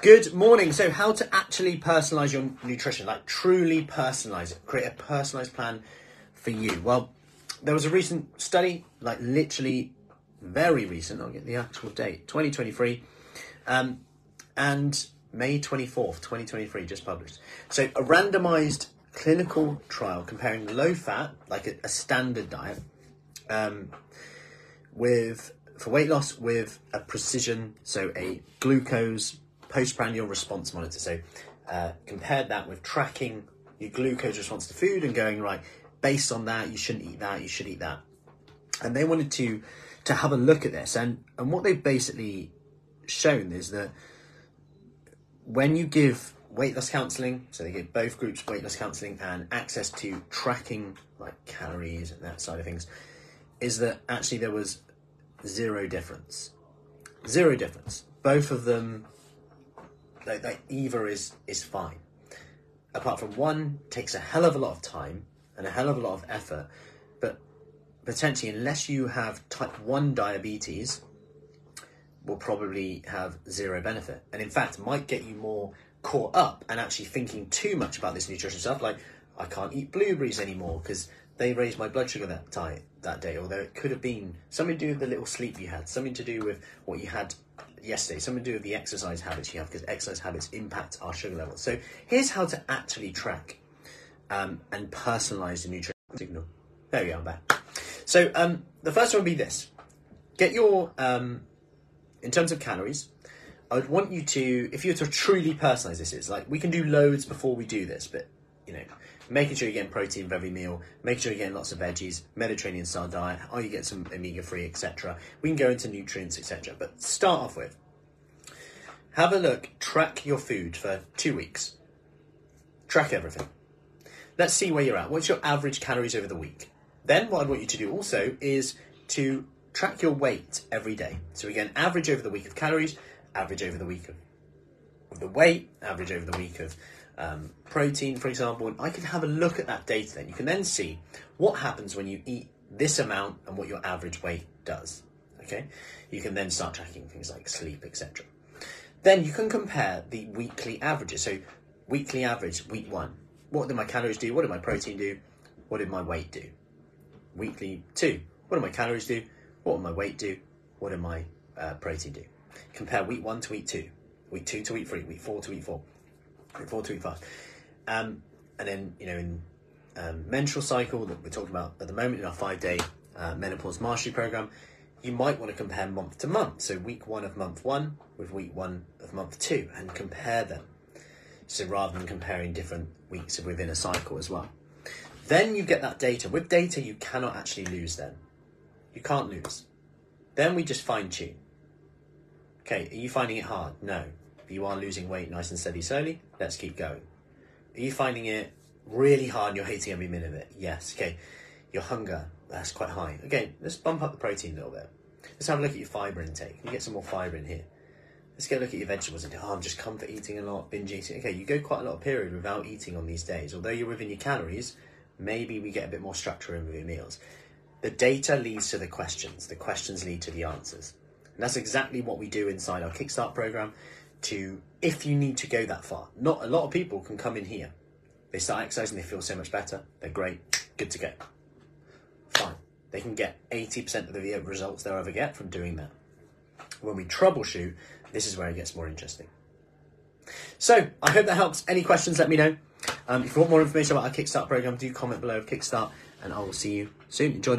Good morning. So how to actually personalize your nutrition, like truly personalize it, create a personalized plan for you. Well, there was a recent study, like literally very recent, I'll get the actual date, 2023, and May 24th, 2023, just published. So a randomized clinical trial comparing low fat, like a standard diet, for weight loss with a precision, so a glucose postprandial response monitor. So compared that with tracking your glucose response to food and going, right, based on that, you shouldn't eat that, you should eat that. And they wanted to have a look at this. And what they've basically shown is that when you give weight loss counselling, so they give both groups weight loss counselling and access to tracking like calories and that side of things, is that actually there was zero difference. Zero difference. Both of them, like either is fine. Apart from one takes a hell of a lot of time and a hell of a lot of effort, but potentially unless you have type 1 diabetes, will probably have zero benefit. And in fact, might get you more caught up and actually thinking too much about this nutrition stuff, like I can't eat blueberries anymore because they raised my blood sugar that day, although it could have been something to do with the little sleep you had, something to do with what you had yesterday, something to do with the exercise habits you have, because exercise habits impact our sugar levels. So here's how to actually track and personalize the nutrition signal. There we are, I'm back. So the first one would be this. Get your, in terms of calories, I would want you to, if you were to truly personalize this, it's like we can do loads before we do this, but you know, making sure you're getting protein with every meal, making sure you're getting lots of veggies, Mediterranean style diet, or you get some omega-3, etc. We can go into nutrients, etc. But start off with, have a look, track your food for 2 weeks. Track everything. Let's see where you're at. What's your average calories over the week? Then what I'd want you to do also is to track your weight every day. So again, average over the week of calories, average over the week of the weight, average over the week of protein, for example, and I can have a look at that data then. You can then see what happens when you eat this amount and what your average weight does, okay? You can then start tracking things like sleep, etc. Then you can compare the weekly averages. So weekly average, week one. What did my calories do? What did my protein do? What did my weight do? Weekly two. What did my calories do? What did my weight do? What did my protein do? Compare week one to week two. Week two to week three. Week four to week four. 4 to 5, and then you know in menstrual cycle that we're talking about at the moment in our 5-day menopause mastery program, you might want to compare month to month. So week one of month one with week one of month two, and compare them. So rather than comparing different weeks within a cycle as well, then you get that data. With data, you cannot actually lose. Then you can't lose. Then we just fine tune. Okay, are you finding it hard? No. You are losing weight nice and steady slowly, let's keep going. Are you finding it really hard and you're hating every minute of it? Yes. Okay, your hunger, that's quite high. Okay, let's bump up the protein a little bit. Let's have a look at your fibre intake. You get some more fibre in here. Let's get a look at your vegetables and oh, I'm just comfort eating a lot, binge eating. Okay, you go quite a lot of period without eating on these days. Although you're within your calories, maybe we get a bit more structure in with your meals. The data leads to the questions. The questions lead to the answers. And that's exactly what we do inside our Kickstart program. To if you need to go that far, not a lot of people can come in here, they start exercising, they feel so much better, they're great, good to go, fine. They can get 80% of the results they'll ever get from doing that. When we troubleshoot, this is where it gets more interesting. So I hope that helps. Any questions, let me know. If you want more information about our Kickstart program, do comment below of Kickstart, and I will see you soon. Enjoy the